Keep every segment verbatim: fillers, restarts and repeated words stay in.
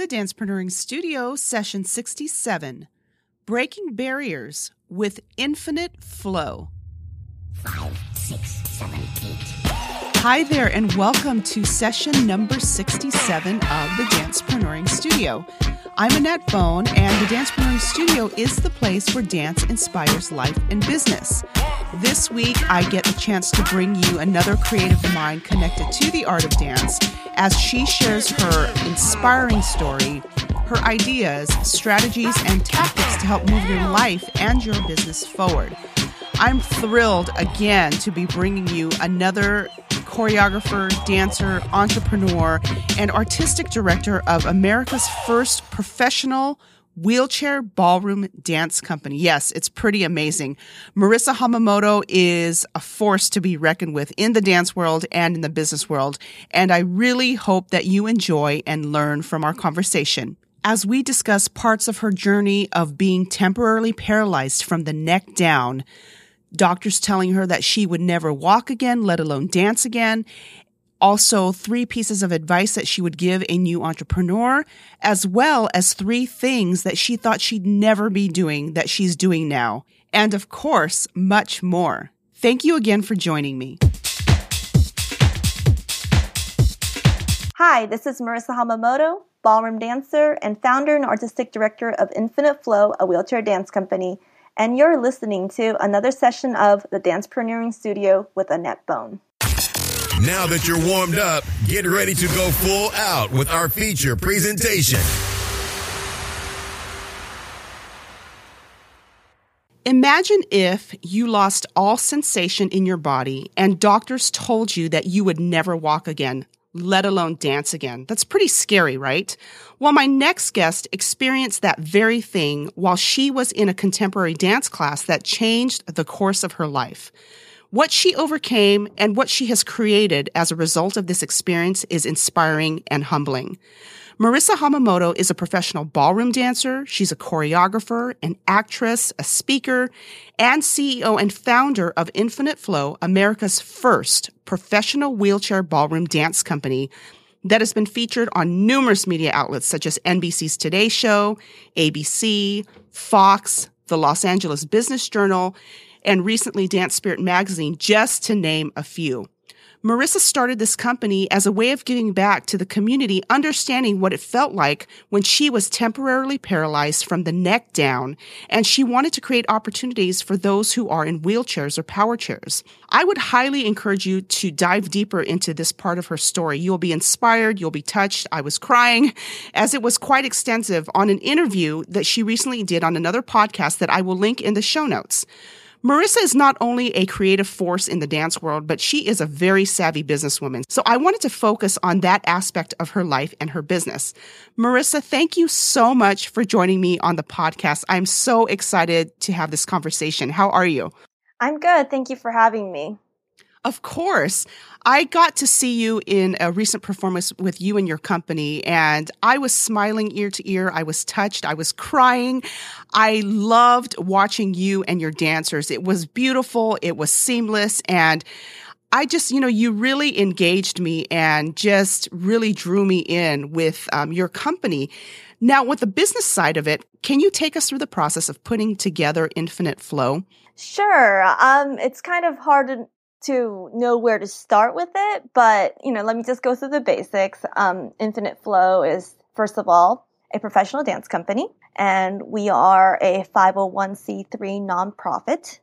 The Dancepreneuring Studio, Session sixty-seven, Breaking Barriers with Infinite Flow. Five, six, seven, eight. Hi there, and welcome to session number sixty-seven of the Dancepreneuring Studio. I'm Annette Bone, and the Dancepreneuring Studio is the place where dance inspires life and business. This week, I get a chance to bring you another creative mind connected to the art of dance as she shares her inspiring story, her ideas, strategies, and tactics to help move your life and your business forward. I'm thrilled again to be bringing you another choreographer, dancer, entrepreneur, and artistic director of America's first professional wheelchair ballroom dance company. Yes, it's pretty amazing. Marisa Hamamoto is a force to be reckoned with in the dance world and in the business world, and I really hope that you enjoy and learn from our conversation as we discuss parts of her journey of being temporarily paralyzed from the neck down, doctors telling her that she would never walk again, let alone dance again. Also, three pieces of advice that she would give a new entrepreneur, as well as three things that she thought she'd never be doing that she's doing now. And of course, much more. Thank you again for joining me. Hi, this is Marisa Hamamoto, ballroom dancer and founder and artistic director of Infinite Flow, a wheelchair dance company. And you're listening to another session of the Dancepreneuring Studio with Annette Bone. Now that you're warmed up, get ready to go full out with our feature presentation. Imagine if you lost all sensation in your body and doctors told you that you would never walk again, let alone dance again. That's pretty scary, right? Well, my next guest experienced that very thing while she was in a contemporary dance class that changed the course of her life. What she overcame and what she has created as a result of this experience is inspiring and humbling. Marisa Hamamoto is a professional ballroom dancer. She's a choreographer, an actress, a speaker, and C E O and founder of Infinite Flow, America's first professional wheelchair ballroom dance company that has been featured on numerous media outlets such as N B C's Today Show, A B C, Fox, the Los Angeles Business Journal, and recently Dance Spirit magazine, just to name a few. Marisa started this company as a way of giving back to the community, understanding what it felt like when she was temporarily paralyzed from the neck down, and she wanted to create opportunities for those who are in wheelchairs or power chairs. I would highly encourage you to dive deeper into this part of her story. You'll be inspired, you'll be touched. I was crying, as it was quite extensive on an interview that she recently did on another podcast that I will link in the show notes. Marisa is not only a creative force in the dance world, but she is a very savvy businesswoman. So I wanted to focus on that aspect of her life and her business. Marisa, thank you so much for joining me on the podcast. I'm so excited to have this conversation. How are you? I'm good. Thank you for having me. Of course. I got to see you in a recent performance with you and your company, and I was smiling ear to ear. I was touched. I was crying. I loved watching you and your dancers. It was beautiful. It was seamless. And I just, you know, you really engaged me and just really drew me in with um, your company. Now, with the business side of it, can you take us through the process of putting together Infinite Flow? Sure. Um, it's kind of hard to to know where to start with it, but, you know, let me just go through the basics. Um, Infinite Flow is, first of all, a professional dance company, and we are a five oh one c three nonprofit.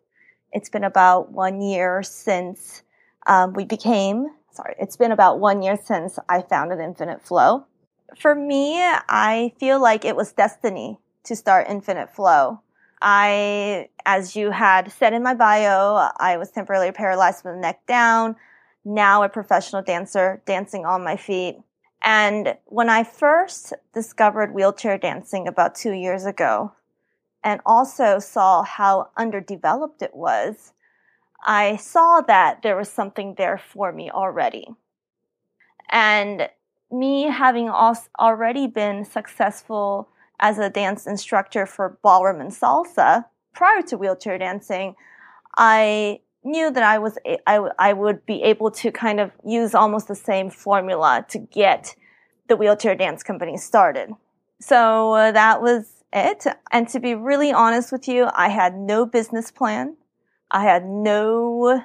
It's been about one year since um, we became, sorry, it's been about one year since I founded Infinite Flow. For me, I feel like it was destiny to start Infinite Flow. I, as you had said in my bio, I was temporarily paralyzed from the neck down, now a professional dancer, dancing on my feet. And when I first discovered wheelchair dancing about two years ago, and also saw how underdeveloped it was, I saw that there was something there for me already. And me having already been successful as a dance instructor for ballroom and salsa prior to wheelchair dancing, I knew that I was I, w- I would be able to kind of use almost the same formula to get the wheelchair dance company started. So uh, that was it. And to be really honest with you, I had no business plan. I had no,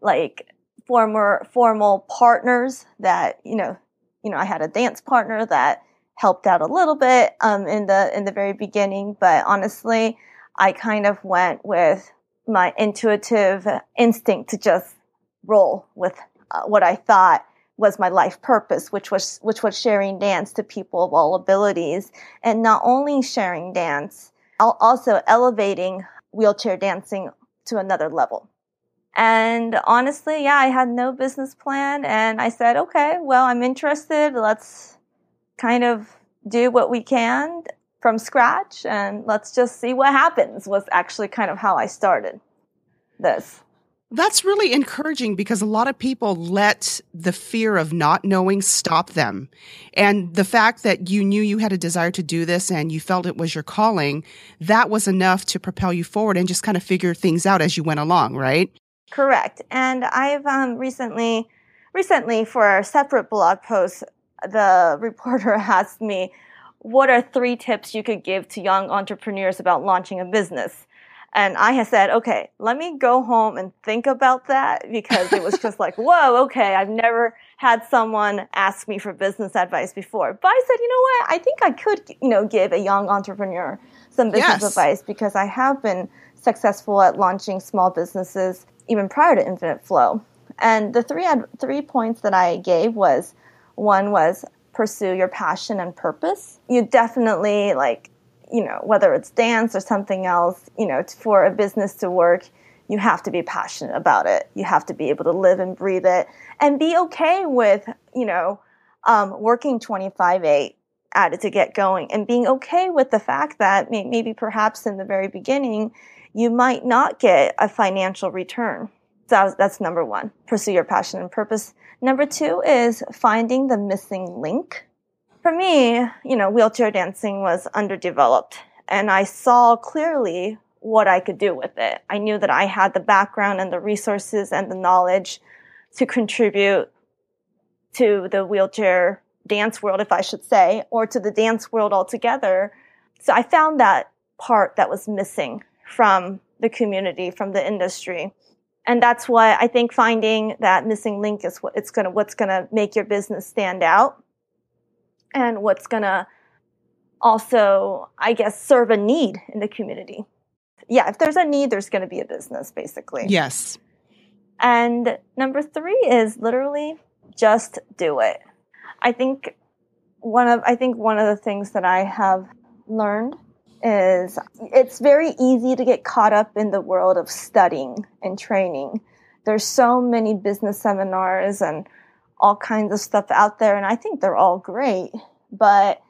like, former formal partners that, you know, you know, I had a dance partner that helped out a little bit um, in the in the very beginning. But honestly, I kind of went with my intuitive instinct to just roll with uh, what I thought was my life purpose, which was which was sharing dance to people of all abilities, and not only sharing dance, also elevating wheelchair dancing to another level. And honestly, yeah, I had no business plan, and I said, okay, well, I'm interested. Let's kind of do what we can from scratch, and let's just see what happens was actually kind of how I started this. That's really encouraging, because a lot of people let the fear of not knowing stop them. And the fact that you knew you had a desire to do this and you felt it was your calling, that was enough to propel you forward and just kind of figure things out as you went along, right? Correct. And I've um, recently, recently for a separate blog post, the reporter asked me, what are three tips you could give to young entrepreneurs about launching a business? And I had said, okay, let me go home and think about that, because it was just like, whoa, okay, I've never had someone ask me for business advice before. But I said, you know what, I think I could, you know, give a young entrepreneur some business yes. advice, because I have been successful at launching small businesses even prior to Infinite Flow. And the three ad- three points that I gave was, one was pursue your passion and purpose. You definitely, like, you know, whether it's dance or something else, you know, for a business to work, you have to be passionate about it. You have to be able to live and breathe it, and be okay with, you know, um, working twenty-five eight at it to get going, and being okay with the fact that may- maybe perhaps in the very beginning, you might not get a financial return. So that's number one, pursue your passion and purpose. Number two is finding the missing link. For me, you know, wheelchair dancing was underdeveloped, and I saw clearly what I could do with it. I knew that I had the background and the resources and the knowledge to contribute to the wheelchair dance world, if I should say, or to the dance world altogether. So I found that part that was missing from the community, from the industry. And that's why I think finding that missing link is what it's gonna, what's gonna make your business stand out. And what's going to also, I guess, serve a need in the community. Yeah, if there's a need, there's going to be a business, basically. Yes. And number three is literally just do it. I think one of I think one of the things that I have learned is it's very easy to get caught up in the world of studying and training. There's so many business seminars and all kinds of stuff out there, and I think they're all great, but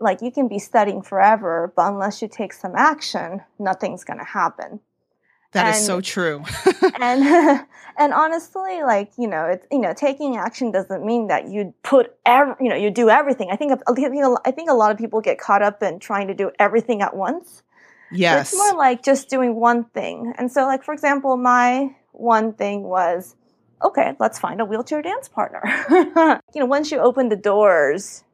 like, you can be studying forever, but unless you take some action, nothing's going to happen. That and, is so true. and and honestly, like, you know, it's, you know, taking action doesn't mean that you put every, you know, you do everything. I think I think a lot of people get caught up in trying to do everything at once. Yes. It's more like just doing one thing. And so, like, for example, my one thing was, okay, let's find a wheelchair dance partner. You know, once you open the doors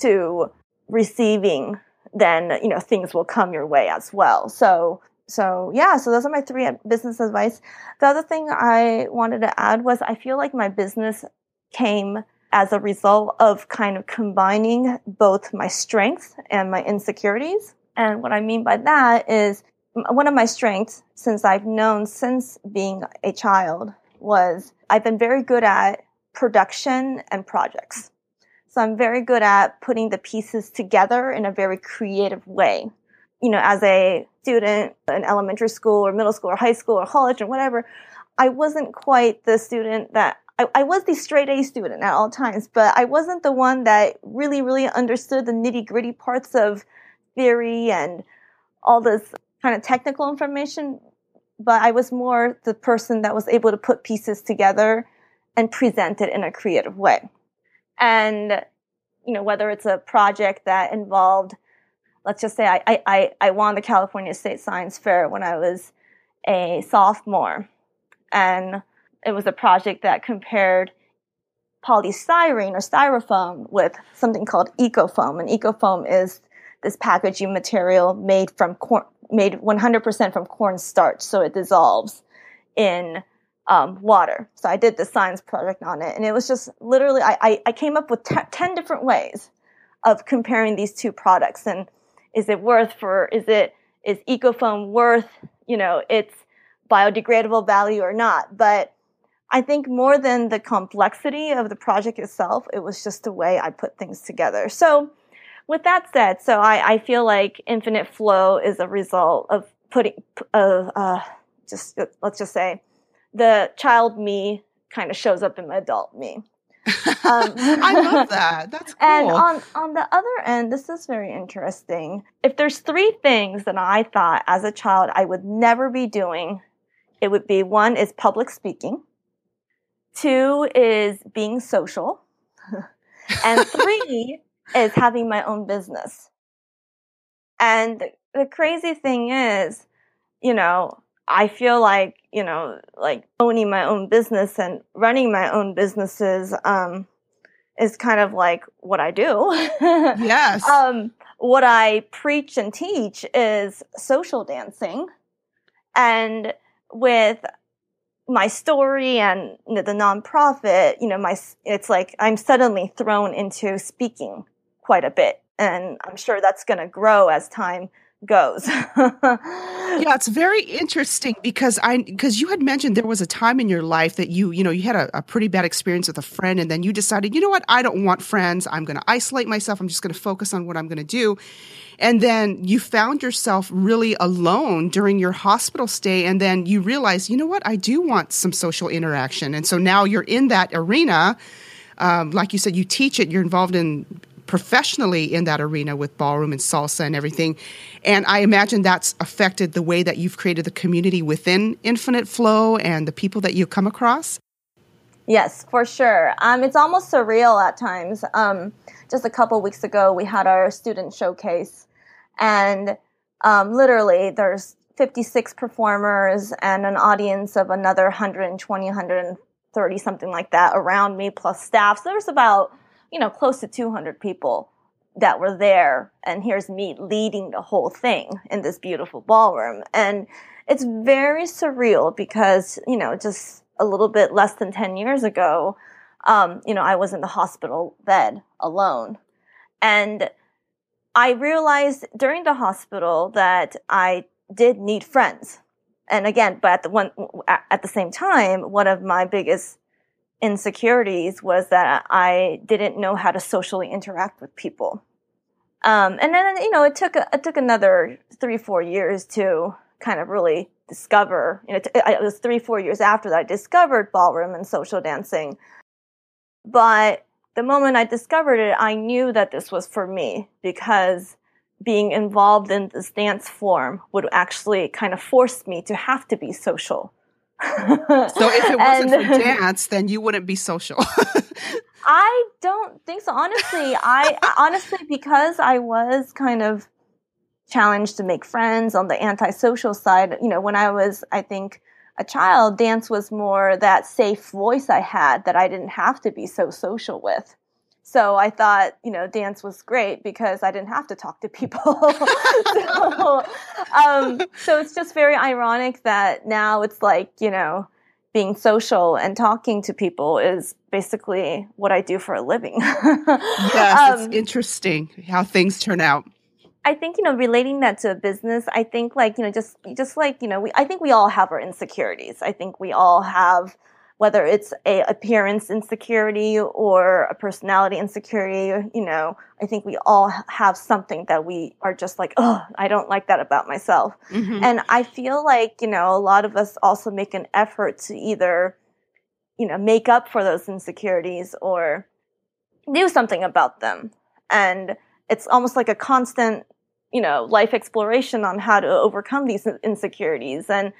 to receiving, then, you know, things will come your way as well. So, so yeah, so those are my three business advice. The other thing I wanted to add was, I feel like my business came as a result of kind of combining both my strengths and my insecurities. And what I mean by that is, one of my strengths, since I've known since being a child, was I've been very good at production and projects. So I'm very good at putting the pieces together in a very creative way. You know, as a student in elementary school or middle school or high school or college or whatever, I wasn't quite the student that, I, I was the straight A student at all times, but I wasn't the one that really, really understood the nitty gritty parts of theory and all this kind of technical information. But I was more the person that was able to put pieces together and present it in a creative way. And, you know, whether it's a project that involved, let's just say I, I, I won the California State Science Fair when I was a sophomore. And it was a project that compared polystyrene or styrofoam with something called ecofoam. And ecofoam is this packaging material made from corn, made one hundred percent from cornstarch, so it dissolves in um, water. So I did the science project on it, and it was just literally, I, I, I came up with t- ten different ways of comparing these two products. And is it worth for, is it, is ecofoam worth, you know, its biodegradable value or not? But I think more than the complexity of the project itself, it was just the way I put things together. So with that said, so I, I feel like Infinite Flow is a result of putting, of uh, just, let's just say, the child me kind of shows up in my adult me. Um, I love that. That's cool. And on, on the other end, this is very interesting. If there's three things that I thought as a child I would never be doing, it would be, one is public speaking. Two is being social. And three is having my own business. And the, the crazy thing is, you know, I feel like, you know, like owning my own business and running my own businesses um, is kind of like what I do. Yes. Um, what I preach and teach is social dancing. And with my story and the nonprofit, you know, my, it's like I'm suddenly thrown into speaking quite a bit. And I'm sure that's going to grow as time goes. Yeah, it's very interesting because I, because you had mentioned there was a time in your life that you, you know, you had a, a pretty bad experience with a friend, and then you decided, you know what, I don't want friends. I'm going to isolate myself. I'm just going to focus on what I'm going to do. And then you found yourself really alone during your hospital stay. And then you realized, you know what, I do want some social interaction. And so now you're in that arena. Um, like you said, you teach it, you're involved in professionally in that arena with ballroom and salsa and everything. And I imagine that's affected the way that you've created the community within Infinite Flow and the people that you come across? Yes, for sure. Um, it's almost surreal at times. Um, just a couple weeks ago, we had our student showcase. And um, literally, there's fifty-six performers and an audience of another one hundred twenty, one hundred thirty, something like that, around me, plus staff. So there's about, you know, close to two hundred people that were there. And here's me leading the whole thing in this beautiful ballroom. And it's very surreal because, you know, just a little bit less than ten years ago, um, you know, I was in the hospital bed alone. And I realized during the hospital that I did need friends. And again, but at the, one, at the same time, one of my biggest insecurities was that I didn't know how to socially interact with people. Um, and then, you know, it took, a, it took another three, four years to kind of really discover, you know, it, it was three, four years after that I discovered ballroom and social dancing. But the moment I discovered it, I knew that this was for me, because being involved in this dance form would actually kind of force me to have to be social. So if it wasn't and, for dance, then you wouldn't be social. I don't think so. Honestly, I honestly, because I was kind of challenged to make friends on the antisocial side, you know, when I was, I think, a child, dance was more that safe voice I had that I didn't have to be so social with. So I thought, you know, dance was great because I didn't have to talk to people. so, um, so it's just very ironic that now it's like, you know, being social and talking to people is basically what I do for a living. Yes, um, it's interesting how things turn out. I think, you know, relating that to a business, I think like, you know, just just like, you know, we, I think we all have our insecurities. I think we all have, whether it's a appearance insecurity or a personality insecurity, you know, I think we all have something that we are just like, oh, I don't like that about myself. Mm-hmm. And I feel like, you know, a lot of us also make an effort to either, you know, make up for those insecurities or do something about them. And it's almost like a constant, you know, life exploration on how to overcome these insecurities. And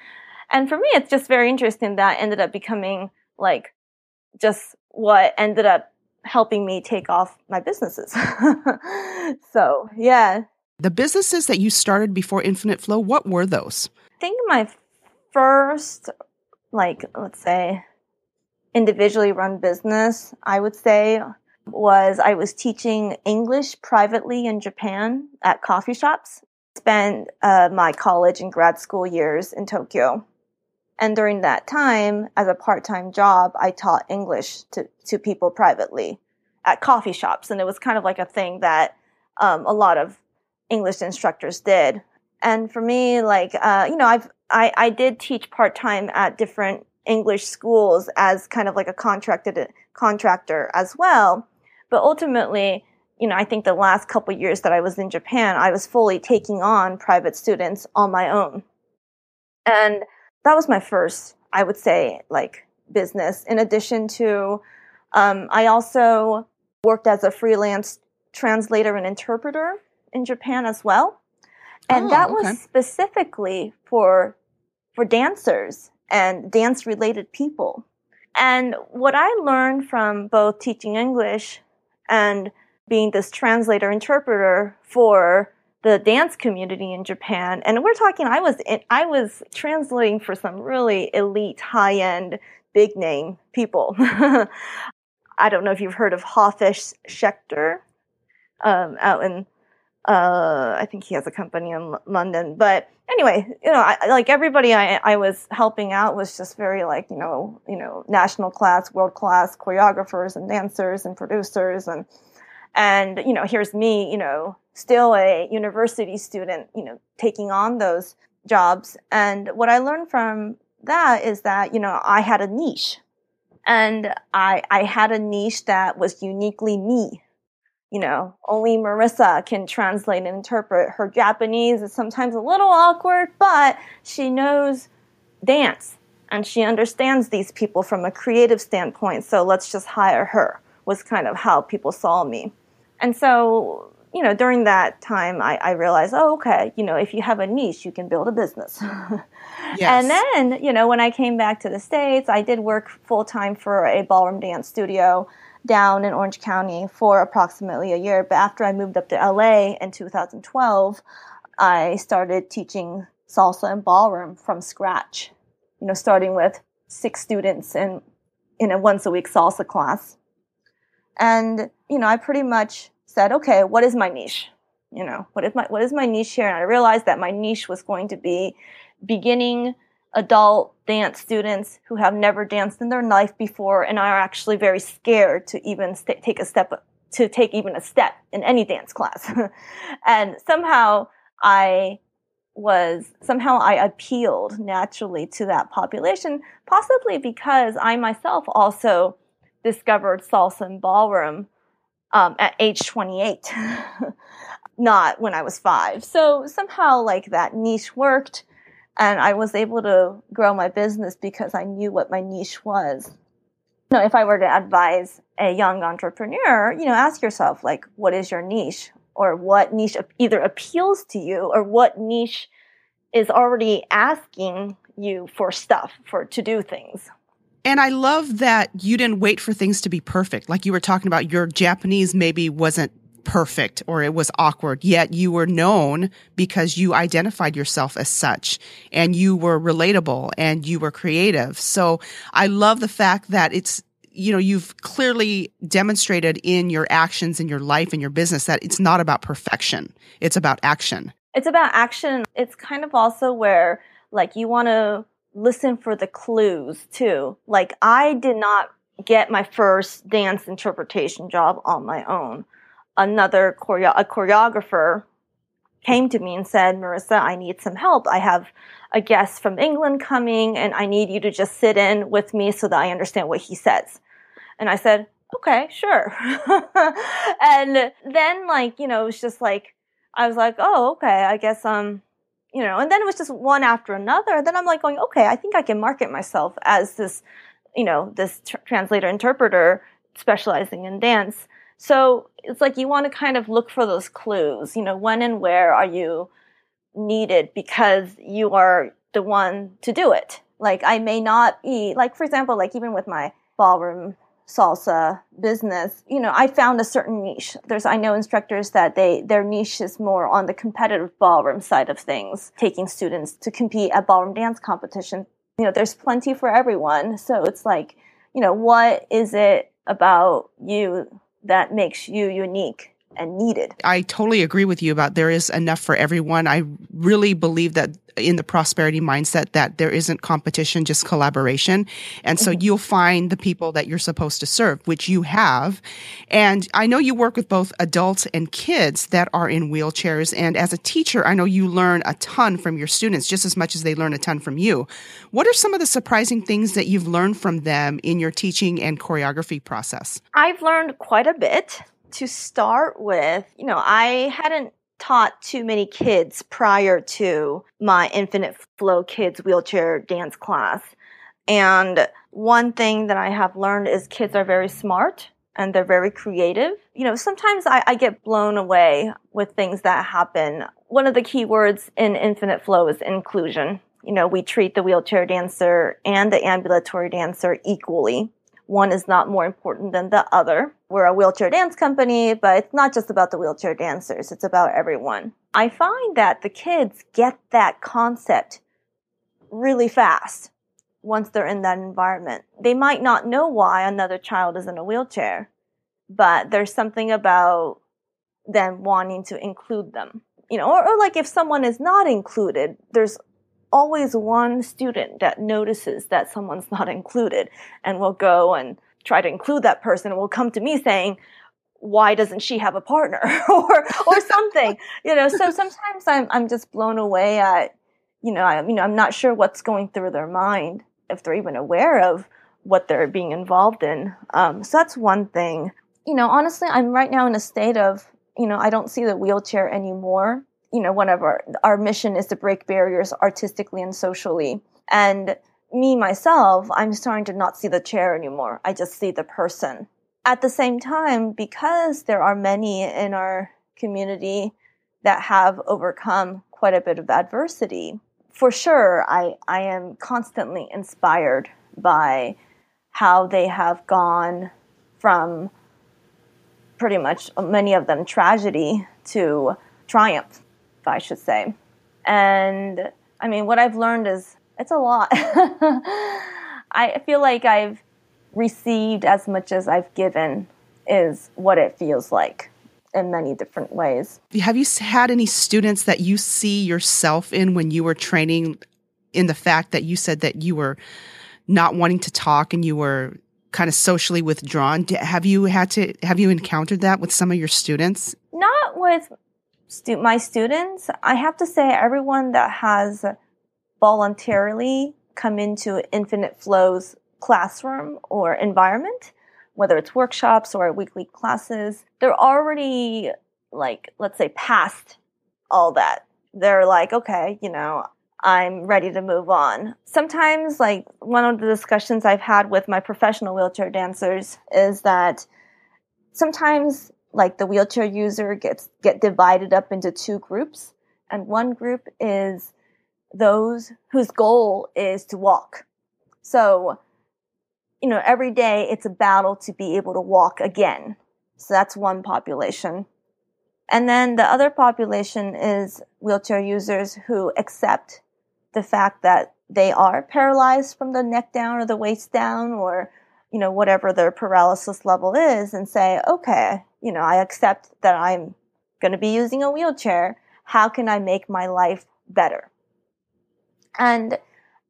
And for me, it's just very interesting that ended up becoming like just what ended up helping me take off my businesses. So, yeah. The businesses that you started before Infinite Flow, what were those? I think my first, like, let's say individually run business, I would say, was I was teaching English privately in Japan at coffee shops. Spent uh, my college and grad school years in Tokyo. And during that time, as a part-time job, I taught English to, to people privately at coffee shops. And it was kind of like a thing that um, a lot of English instructors did. And for me, like, uh, you know, I've, I, I did teach part-time at different English schools as kind of like a contracted contractor as well. But ultimately, you know, I think the last couple of years that I was in Japan, I was fully taking on private students on my own. And that was my first, I would say, like, business. In addition to, um, I also worked as a freelance translator and interpreter in Japan as well. And oh, that okay. was specifically for for dancers and dance-related people. And what I learned from both teaching English and being this translator interpreter for the dance community in Japan, and we're talking, I was in, I was translating for some really elite, high end, big name people. I don't know if you've heard of Hofesh Shechter, um, out in, uh, I think he has a company in L- London. But anyway, you know, I, like everybody I, I was helping out was just very like you know you know national class, world class choreographers and dancers and producers. And. And, you know, here's me, you know, still a university student, you know, taking on those jobs. And what I learned from that is that, you know, I had a niche. And I I had a niche that was uniquely me. You know, only Marisa can translate and interpret. Her Japanese is sometimes a little awkward, but she knows dance. And she understands these people from a creative standpoint. So let's just hire her, was kind of how people saw me. And so, you know, during that time, I, I realized, oh, okay, you know, if you have a niche, you can build a business. Yes. And then, you know, when I came back to the States, I did work full-time for a ballroom dance studio down in Orange County for approximately a year. But after I moved up to L A in two thousand twelve, I started teaching salsa and ballroom from scratch, you know, starting with six students in, in a once-a-week salsa class. And, you know, I pretty much said, okay, what is my niche? You know, what is my what is my niche here? And I realized that my niche was going to be beginning adult dance students who have never danced in their life before and are actually very scared to even st- take a step, to take even a step in any dance class. And somehow I was, somehow I appealed naturally to that population, possibly because I myself also discovered salsa and ballroom um, at age twenty-eight, not when I was five. So somehow like that niche worked, and I was able to grow my business because I knew what my niche was. You know, if I were to advise a young entrepreneur, you know, ask yourself, like, what is your niche, or what niche either appeals to you, or what niche is already asking you for stuff, for to do things. And I love that you didn't wait for things to be perfect. Like you were talking about, your Japanese maybe wasn't perfect or it was awkward, yet you were known because you identified yourself as such, and you were relatable and you were creative. So I love the fact that it's, you know, you've clearly demonstrated in your actions, in your life, in your business, that it's not about perfection. It's about action. It's about action. It's kind of also where, like, you want to listen for the clues too. Like, I did not get my first dance interpretation job on my own. Another choreo- a choreographer came to me and said, Marisa, I need some help. I have a guest from England coming, and I need you to just sit in with me so that I understand what he says. And I said, okay, sure. And then, like, you know, it was just like, I was like, oh, okay, I guess, um, you know, and then it was just one after another. Then I'm like going, okay, I think I can market myself as this, you know, this tr- translator interpreter specializing in dance. So it's like you want to kind of look for those clues, you know, when and where are you needed because you are the one to do it. Like, I may not be, like, for example, like even with my ballroom salsa business, you know, I found a certain niche. There's, I know instructors that they, their niche is more on the competitive ballroom side of things, taking students to compete at ballroom dance competition. You know, there's plenty for everyone. So it's like, you know, what is it about you that makes you unique and needed? I totally agree with you about there is enough for everyone. I really believe that in the prosperity mindset that there isn't competition, just collaboration. And so mm-hmm. you'll find the people that you're supposed to serve, which you have. And I know you work with both adults and kids that are in wheelchairs. And as a teacher, I know you learn a ton from your students, just as much as they learn a ton from you. What are some of the surprising things that you've learned from them in your teaching and choreography process? I've learned quite a bit. To start with, you know, I hadn't taught too many kids prior to my Infinite Flow Kids wheelchair dance class. And one thing that I have learned is kids are very smart and they're very creative. You know, sometimes I, I get blown away with things that happen. One of the key words in Infinite Flow is inclusion. You know, we treat the wheelchair dancer and the ambulatory dancer equally. One is not more important than the other. We're a wheelchair dance company, but it's not just about the wheelchair dancers. It's about everyone. I find that the kids get that concept really fast once they're in that environment. They might not know why another child is in a wheelchair, but there's something about them wanting to include them. You know, or, or like if someone is not included, there's always one student that notices that someone's not included and will go and try to include that person and will come to me saying, why doesn't she have a partner or or something? You know, so sometimes I'm I'm just blown away at, you know, I you know, I'm not sure what's going through their mind, if they're even aware of what they're being involved in. Um, so that's one thing. You know, honestly, I'm right now in a state of, you know, I don't see the wheelchair anymore. You know, one of our, our mission is to break barriers artistically and socially. And me, myself, I'm starting to not see the chair anymore. I just see the person. At the same time, because there are many in our community that have overcome quite a bit of adversity, for sure, I, I am constantly inspired by how they have gone from pretty much, many of them, tragedy to triumph. I should say. And I mean, what I've learned is it's a lot. I feel like I've received as much as I've given is what it feels like in many different ways. Have you had any students that you see yourself in when you were training, in the fact that you said that you were not wanting to talk and you were kind of socially withdrawn? Have you had to, have you encountered that with some of your students? Not with my students. I have to say, everyone that has voluntarily come into Infinite Flow's classroom or environment, whether it's workshops or weekly classes, they're already, like, let's say, past all that. They're like, okay, you know, I'm ready to move on. Sometimes, like, one of the discussions I've had with my professional wheelchair dancers is that sometimes, like, the wheelchair user gets get divided up into two groups. And one group is those whose goal is to walk. So, you know, every day it's a battle to be able to walk again. So that's one population. And then the other population is wheelchair users who accept the fact that they are paralyzed from the neck down or the waist down, or, you know, whatever their paralysis level is, and say, okay, you know, I accept that I'm going to be using a wheelchair. How can I make my life better? And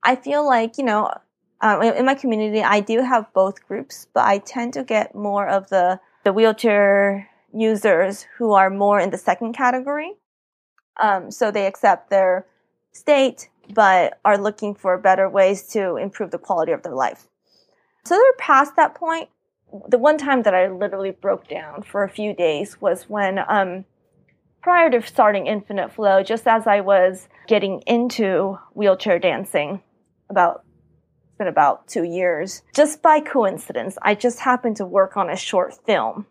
I feel like, you know, uh, in my community, I do have both groups, but I tend to get more of the, the wheelchair users who are more in the second category. Um, so they accept their state, but are looking for better ways to improve the quality of their life. So they're past that point. The one time that I literally broke down for a few days was when, um, prior to starting Infinite Flow, just as I was getting into wheelchair dancing, about, it's been about two years, just by coincidence, I just happened to work on a short film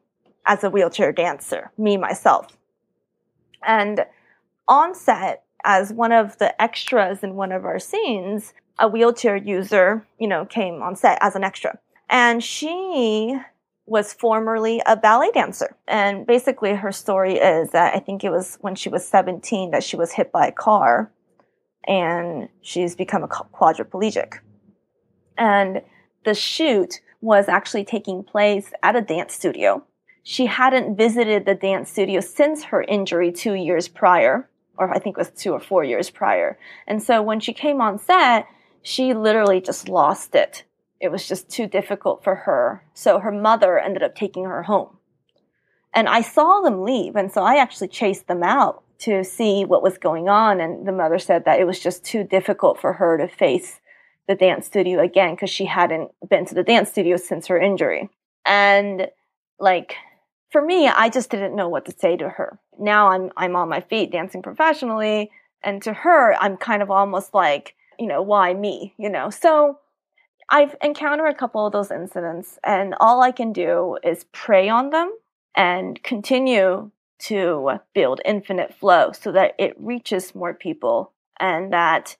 as a wheelchair dancer, me, myself. And on set, as one of the extras in one of our scenes, a wheelchair user, you know, came on set as an extra. And she was formerly a ballet dancer. And basically her story is that I think it was when she was seventeen that she was hit by a car and she's become a quadriplegic. And the shoot was actually taking place at a dance studio. She hadn't visited the dance studio since her injury two years prior, or I think it was two or four years prior. And so when she came on set, she literally just lost it. It was just too difficult for her. So her mother ended up taking her home. And I saw them leave, and so I actually chased them out to see what was going on. And the mother said that it was just too difficult for her to face the dance studio again because she hadn't been to the dance studio since her injury. And like, for me, I just didn't know what to say to her. Now I'm I'm on my feet dancing professionally. And to her, I'm kind of almost like, you know, why me? You know, so I've encountered a couple of those incidents, and all I can do is prey on them and continue to build Infinite Flow so that it reaches more people and that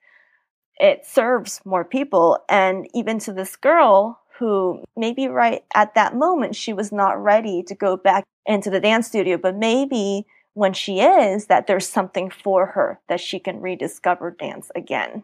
it serves more people. And even to this girl who maybe right at that moment, she was not ready to go back into the dance studio, but maybe when she is, that there's something for her that she can rediscover dance again.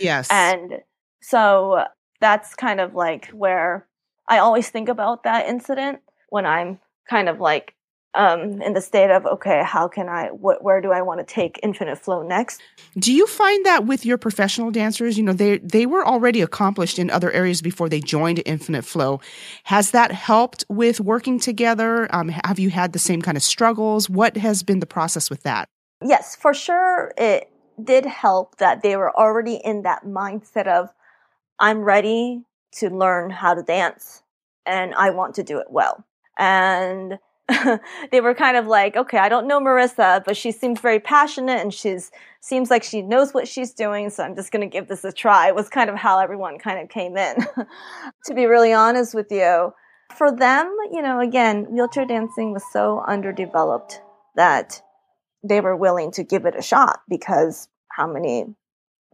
Yes. And so that's kind of like where I always think about that incident when I'm kind of like um, in the state of, okay, how can I, wh- where do I want to take Infinite Flow next? Do you find that with your professional dancers, you know, they, they were already accomplished in other areas before they joined Infinite Flow. Has that helped with working together? Um, have you had the same kind of struggles? What has been the process with that? Yes, for sure. It did help that they were already in that mindset of, I'm ready to learn how to dance and I want to do it well. And they were kind of like, okay, I don't know Marisa, but she seems very passionate and she's seems like she knows what she's doing. So I'm just going to give this a try. It was kind of how everyone kind of came in, to be really honest with you. For them, you know, again, wheelchair dancing was so underdeveloped that they were willing to give it a shot because how many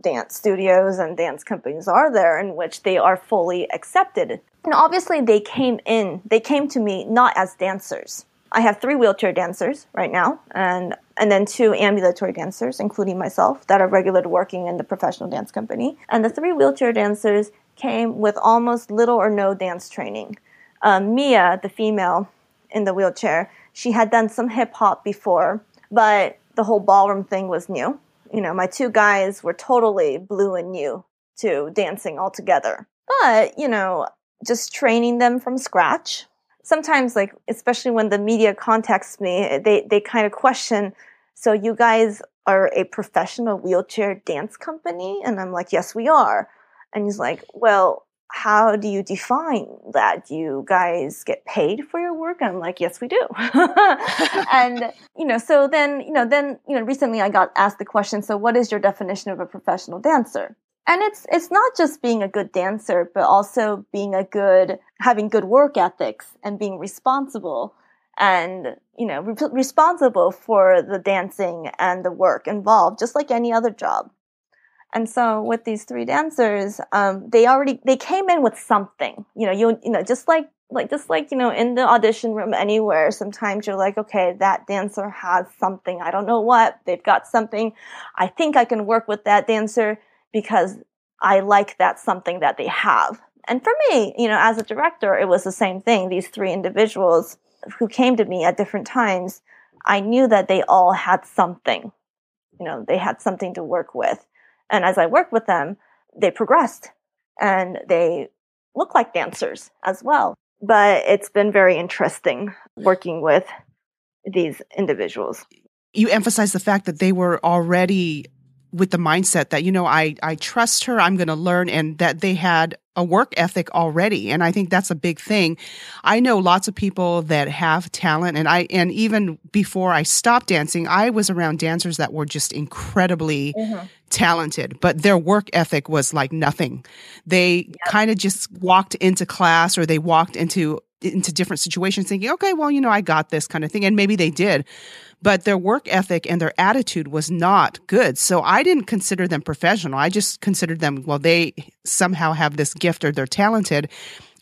dance studios and dance companies are there in which they are fully accepted? And obviously they came in, they came to me not as dancers. I have three wheelchair dancers right now and and then two ambulatory dancers, including myself, that are regularly working in the professional dance company. And the three wheelchair dancers came with almost little or no dance training. Um, Mia, the female in the wheelchair, she had done some hip hop before, but the whole ballroom thing was new. You know, my two guys were totally blue and new to dancing altogether. But, you know, just training them from scratch. Sometimes, like, especially when the media contacts me, they, they kind of question, so you guys are a professional wheelchair dance company? And I'm like, yes, we are. And he's like, well, how do you define that? Do you guys get paid for your work? And I'm like, yes, we do. And, you know, so then, you know, then, you know, recently I got asked the question, so what is your definition of a professional dancer? And it's, it's not just being a good dancer, but also being a good, having good work ethics and being responsible and, you know, re- responsible for the dancing and the work involved, just like any other job. And so with these three dancers, um, they already, they came in with something, you know, you, you know, just like, like, just like, you know, in the audition room anywhere, sometimes you're like, okay, that dancer has something. I don't know what, they've got something. I think I can work with that dancer because I like that something that they have. And for me, you know, as a director, it was the same thing. These three individuals who came to me at different times, I knew that they all had something, you know, they had something to work with. And as I worked with them, they progressed and they look like dancers as well. But it's been very interesting working with these individuals. You emphasize the fact that they were already with the mindset that, you know, I, I trust her, I'm going to learn, and that they had a work ethic already. And I think that's a big thing. I know lots of people that have talent, and I, and even before I stopped dancing, I was around dancers that were just incredibly mm-hmm. talented, but their work ethic was like nothing. They yep. kind of just walked into class or they walked into into different situations thinking, okay, well, you know, I got this kind of thing. And maybe they did. but their work ethic and their attitude was not good. So I didn't consider them professional. I just considered them, well, they somehow have this gift or they're talented.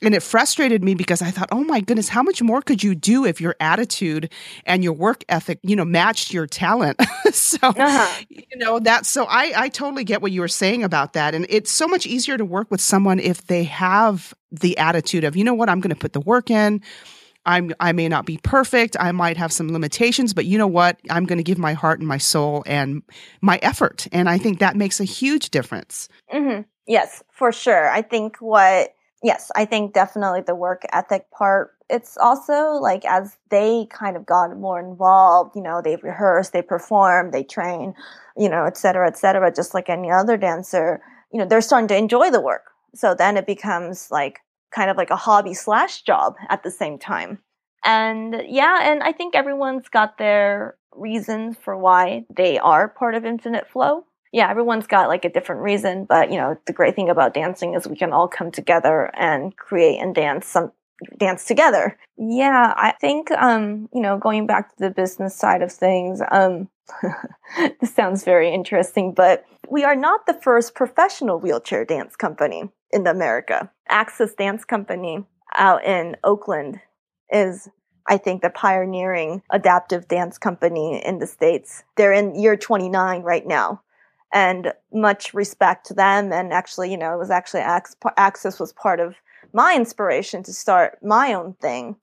And it frustrated me because I thought, oh my goodness, how much more could you do if your attitude and your work ethic, you know, matched your talent? so, uh-huh. you know, that's so I, I totally get what you were saying about that. And it's so much easier to work with someone if they have the attitude of, you know what, I'm going to put the work in. I'm, I may not be perfect. I might have some limitations, but you know what? I'm going to give my heart and my soul and my effort. And I think that makes a huge difference. Mm-hmm. Yes, for sure. I think what, yes, I think definitely the work ethic part. It's also like as they kind of got more involved, you know, they've rehearsed, they perform, they train, you know, et cetera, et cetera, just like any other dancer, you know, they're starting to enjoy the work. So then it becomes like, kind of like a hobby slash job at the same time. And yeah, and I think everyone's got their reason for why they are part of Infinite Flow. Yeah, everyone's got like a different reason, but you know, the great thing about dancing is we can all come together and create and dance some dance together. Yeah, I think, um, you know, going back to the business side of things, um, this sounds very interesting, but we are not the first professional wheelchair dance company in America. Axis Dance Company out in Oakland is, I think, the pioneering adaptive dance company in the States. They're in year twenty-nine right now. And much respect to them. And actually, you know, it was actually Ax- Axis was part of my inspiration to start my own thing.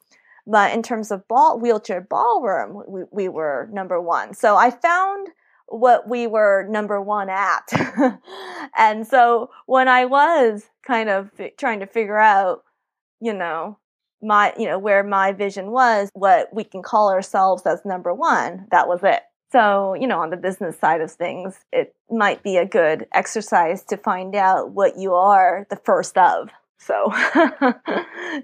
But in terms of ball, wheelchair ballroom, we, we were number one. So I found what we were number one at. And so when I was kind of f- trying to figure out, you know, my, you know, where my vision was, what we can call ourselves as number one, that was it. So, you know, on the business side of things, it might be a good exercise to find out what you are the first of. So,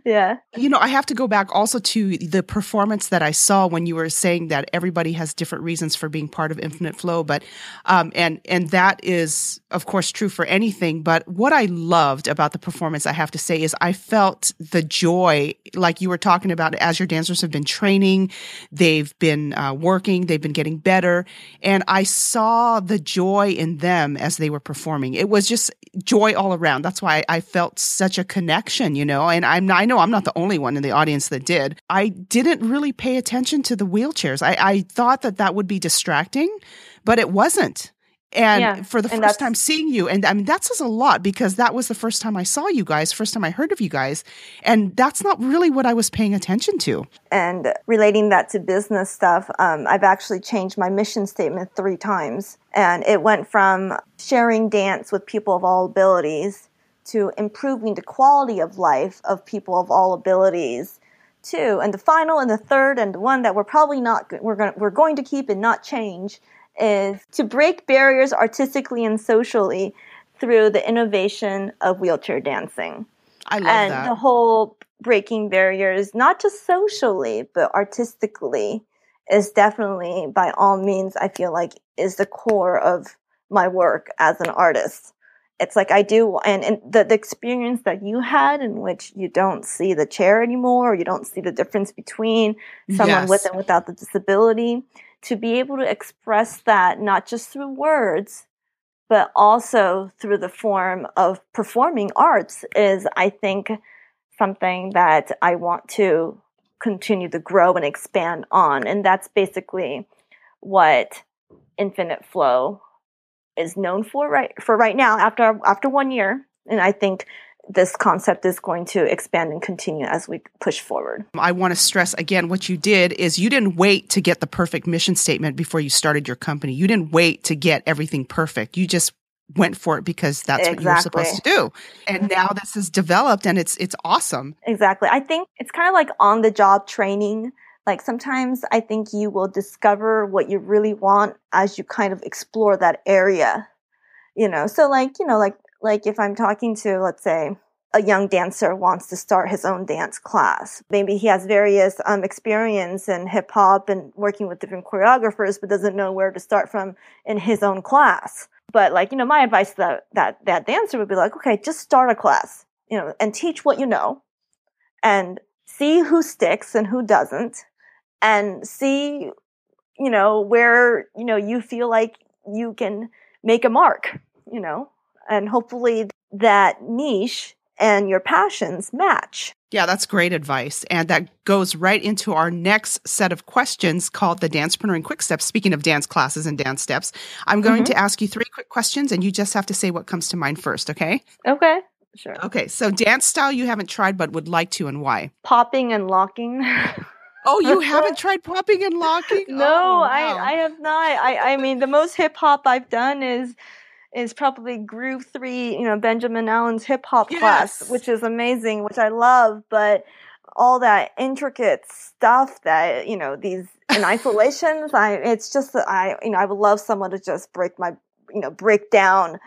yeah. You know, I have to go back also to the performance that I saw when you were saying that everybody has different reasons for being part of Infinite Flow, but um, and and that is, of course, true for anything. But what I loved about the performance, I have to say, is I felt the joy, like you were talking about, as your dancers have been training, they've been uh, working, they've been getting better, and I saw the joy in them as they were performing. It was just joy all around. That's why I felt such a connection, you know, and I'm, I know I'm not the only one in the audience that did. I didn't really pay attention to the wheelchairs. I, I thought that that would be distracting, but it wasn't. And yeah, for the first time seeing you, and I mean, that says a lot because that was the first time I saw you guys, first time I heard of you guys. And that's not really what I was paying attention to. And relating that to business stuff, um, I've actually changed my mission statement three times. And it went from sharing dance with people of all abilities to improving the quality of life of people of all abilities, too. And the final and the third and the one that we're probably not, we're going we're going to keep and not change is to break barriers artistically and socially through the innovation of wheelchair dancing. I love and that. And the whole breaking barriers, not just socially, but artistically, is definitely, by all means, I feel like, is the core of my work as an artist. It's like I do, and, and the, the experience that you had in which you don't see the chair anymore, or you don't see the difference between someone yes. with and without the disability, to be able to express that not just through words, but also through the form of performing arts is, I think, something that I want to continue to grow and expand on. And that's basically what Infinite Flow is known for right for right now after after one year. And I think this concept is going to expand and continue as we push forward. I want to stress again, what you did is you didn't wait to get the perfect mission statement before you started your company. You didn't wait to get everything perfect. You just went for it because that's exactly what you were supposed to do. And now this is developed and it's it's awesome. Exactly. I think it's kind of like on-the-job training. Like sometimes I think you will discover what you really want as you kind of explore that area, you know? So like, you know, like, like if I'm talking to, let's say, a young dancer wants to start his own dance class. Maybe he has various um, experience in hip hop and working with different choreographers, but doesn't know where to start from in his own class. But like, you know, my advice to that, that, that dancer would be like, okay, just start a class, you know, and teach what you know and see who sticks and who doesn't. And see, you know, where, you know, you feel like you can make a mark, you know, and hopefully that niche and your passions match. Yeah, that's great advice. And that goes right into our next set of questions called the Dancepreneur in Quick Steps. Speaking of dance classes and dance steps, I'm going mm-hmm. to ask you three quick questions and you just have to say what comes to mind first, okay? Okay, sure. Okay, so dance style you haven't tried but would like to and why? Popping and locking. Oh, you haven't tried popping and locking? No, oh, wow. I, I have not. I, I mean, the most hip-hop I've done is... is probably Groove three, you know, Benjamin Allen's hip hop yes. class, which is amazing, which I love, but all that intricate stuff that, you know, these in isolations, I, it's just that I, you know, I would love someone to just break my, you know, break down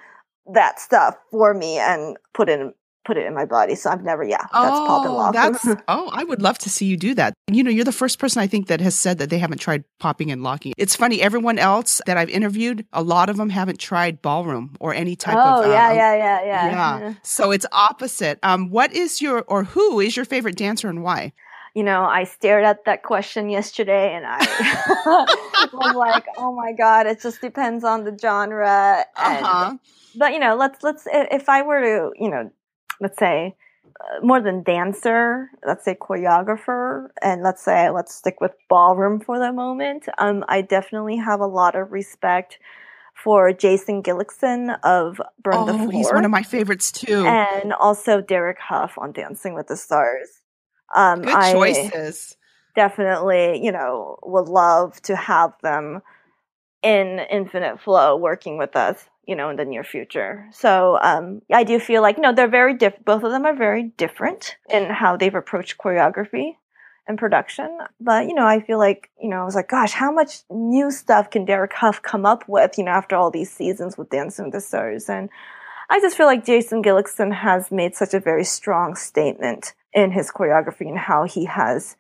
that stuff for me and put in put it in my body. So I've never, yeah, that's oh, pop and lock. That's, oh, I would love to see you do that. You know, you're the first person I think that has said that they haven't tried popping and locking. It's funny, everyone else that I've interviewed, a lot of them haven't tried ballroom or any type oh, of- Oh, yeah, um, yeah, yeah, yeah, yeah. Yeah. So it's opposite. Um, what is your, or who is your favorite dancer and why? You know, I stared at that question yesterday and I was like, oh my God, it just depends on the genre. And, uh-huh. But, you know, let's, let's, if I were to, you know, let's say uh, more than dancer, let's say choreographer, and let's say let's stick with ballroom for the moment. Um, I definitely have a lot of respect for Jason Gilkison of Burn oh, the Floor. He's one of my favorites too. And also Derek Hough on Dancing with the Stars. Um, Good I choices. Definitely, you know, would love to have them in Infinite Flow working with us, you know, in the near future. So um, I do feel like, you know, they're very different. Both of them are very different in how they've approached choreography and production. But, you know, I feel like, you know, I was like, gosh, how much new stuff can Derek Hough come up with, you know, after all these seasons with Dancing with the Stars? And I just feel like Jason Gilkison has made such a very strong statement in his choreography and how he has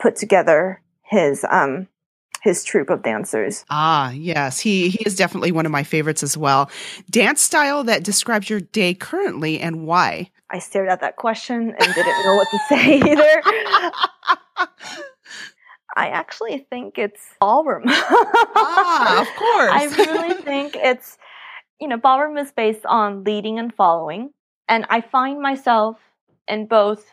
put together his um his troupe of dancers. Ah, yes. He he is definitely one of my favorites as well. Dance style that describes your day currently and why? I stared at that question and didn't know what to say either. I actually think it's ballroom. Ah, of course. I really think it's, you know, ballroom is based on leading and following. And I find myself in both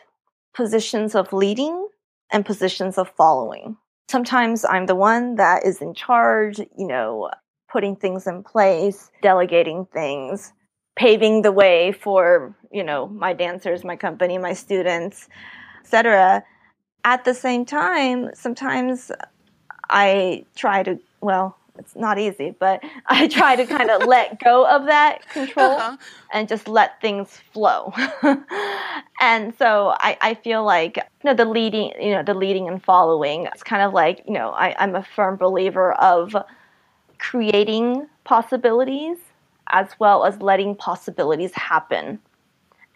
positions of leading and positions of following. Sometimes I'm the one that is in charge, you know, putting things in place, delegating things, paving the way for, you know, my dancers, my company, my students, et cetera. At the same time, sometimes I try to, well, it's not easy, but I try to kind of let go of that control uh-huh. and just let things flow. And so I, I feel like, you know, the leading, you know, the leading and following, it's kind of like, you know, I, I'm a firm believer of creating possibilities as well as letting possibilities happen.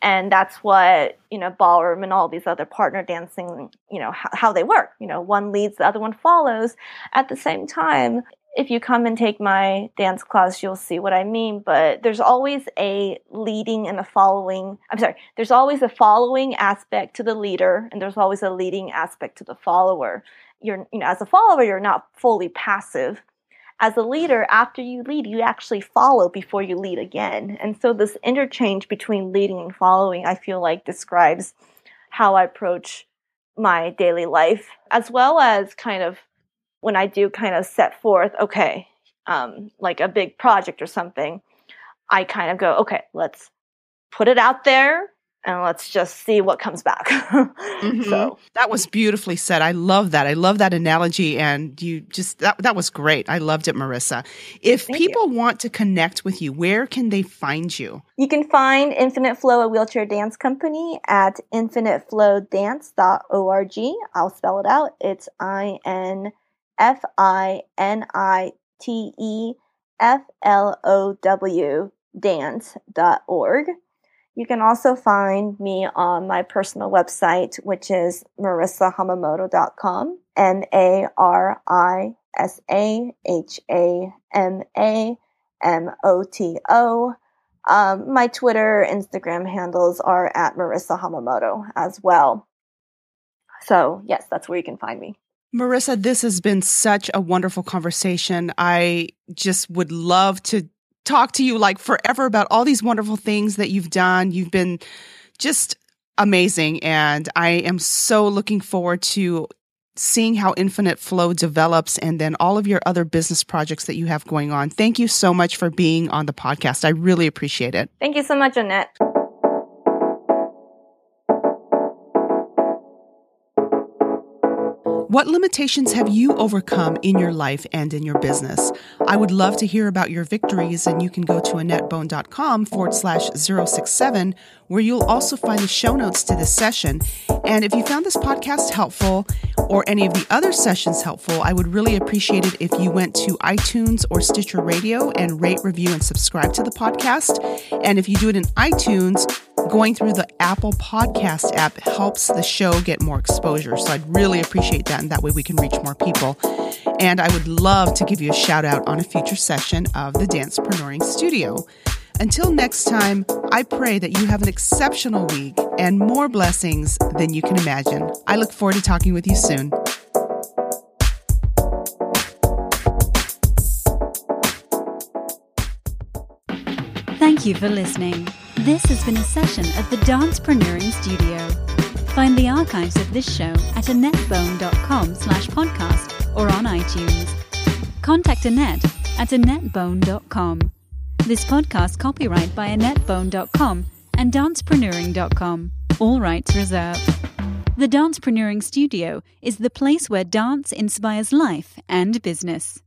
And that's what, you know, ballroom and all these other partner dancing, you know, how, how they work. You know, one leads, the other one follows. At the same time, if you come and take my dance class, you'll see what I mean. But there's always a leading and a following. I'm sorry. There's always a following aspect to the leader, and there's always a leading aspect to the follower. You're, you know, as a follower, you're not fully passive. As a leader, after you lead, you actually follow before you lead again. And so this interchange between leading and following, I feel like describes how I approach my daily life, as well as kind of when I do kind of set forth, okay, um, like a big project or something, I kind of go, okay, let's put it out there and let's just see what comes back. mm-hmm. So that was beautifully said. I love that. I love that analogy. And you just, that, that was great. I loved it, Marisa. If Thank people you. want to connect with you, where can they find you? You can find Infinite Flow, a wheelchair dance company, at infinite flow dance dot org. I'll spell it out. It's I N F I N I T E F L O W dance dot org. You can also find me on my personal website, which is marisa hamamoto dot com, M A R I S A H A M A M O T O. Um, my Twitter, Instagram handles are at Marisa Hamamoto as well. So yes, that's where you can find me. Marisa, this has been such a wonderful conversation. I just would love to talk to you like forever about all these wonderful things that you've done. You've been just amazing. And I am so looking forward to seeing how Infinite Flow develops and then all of your other business projects that you have going on. Thank you so much for being on the podcast. I really appreciate it. Thank you so much, Annette. What limitations have you overcome in your life and in your business? I would love to hear about your victories, and you can go to AnnetteBone.com forward slash 067, where you'll also find the show notes to this session. And if you found this podcast helpful or any of the other sessions helpful, I would really appreciate it if you went to iTunes or Stitcher Radio and rate, review, and subscribe to the podcast. And if you do it in iTunes, going through the Apple Podcast app helps the show get more exposure. So I'd really appreciate that. And that way we can reach more people. And I would love to give you a shout out on a future session of the Dancepreneuring Studio. Until next time, I pray that you have an exceptional week and more blessings than you can imagine. I look forward to talking with you soon. Thank you for listening. This has been a session of the Dancepreneuring Studio. Find the archives of this show at AnnetteBone.com slash podcast or on iTunes. Contact Annette at AnnetteBone dot com. This podcast copyright by AnnetteBone dot com and Dancepreneuring dot com. All rights reserved. The Dancepreneuring Studio is the place where dance inspires life and business.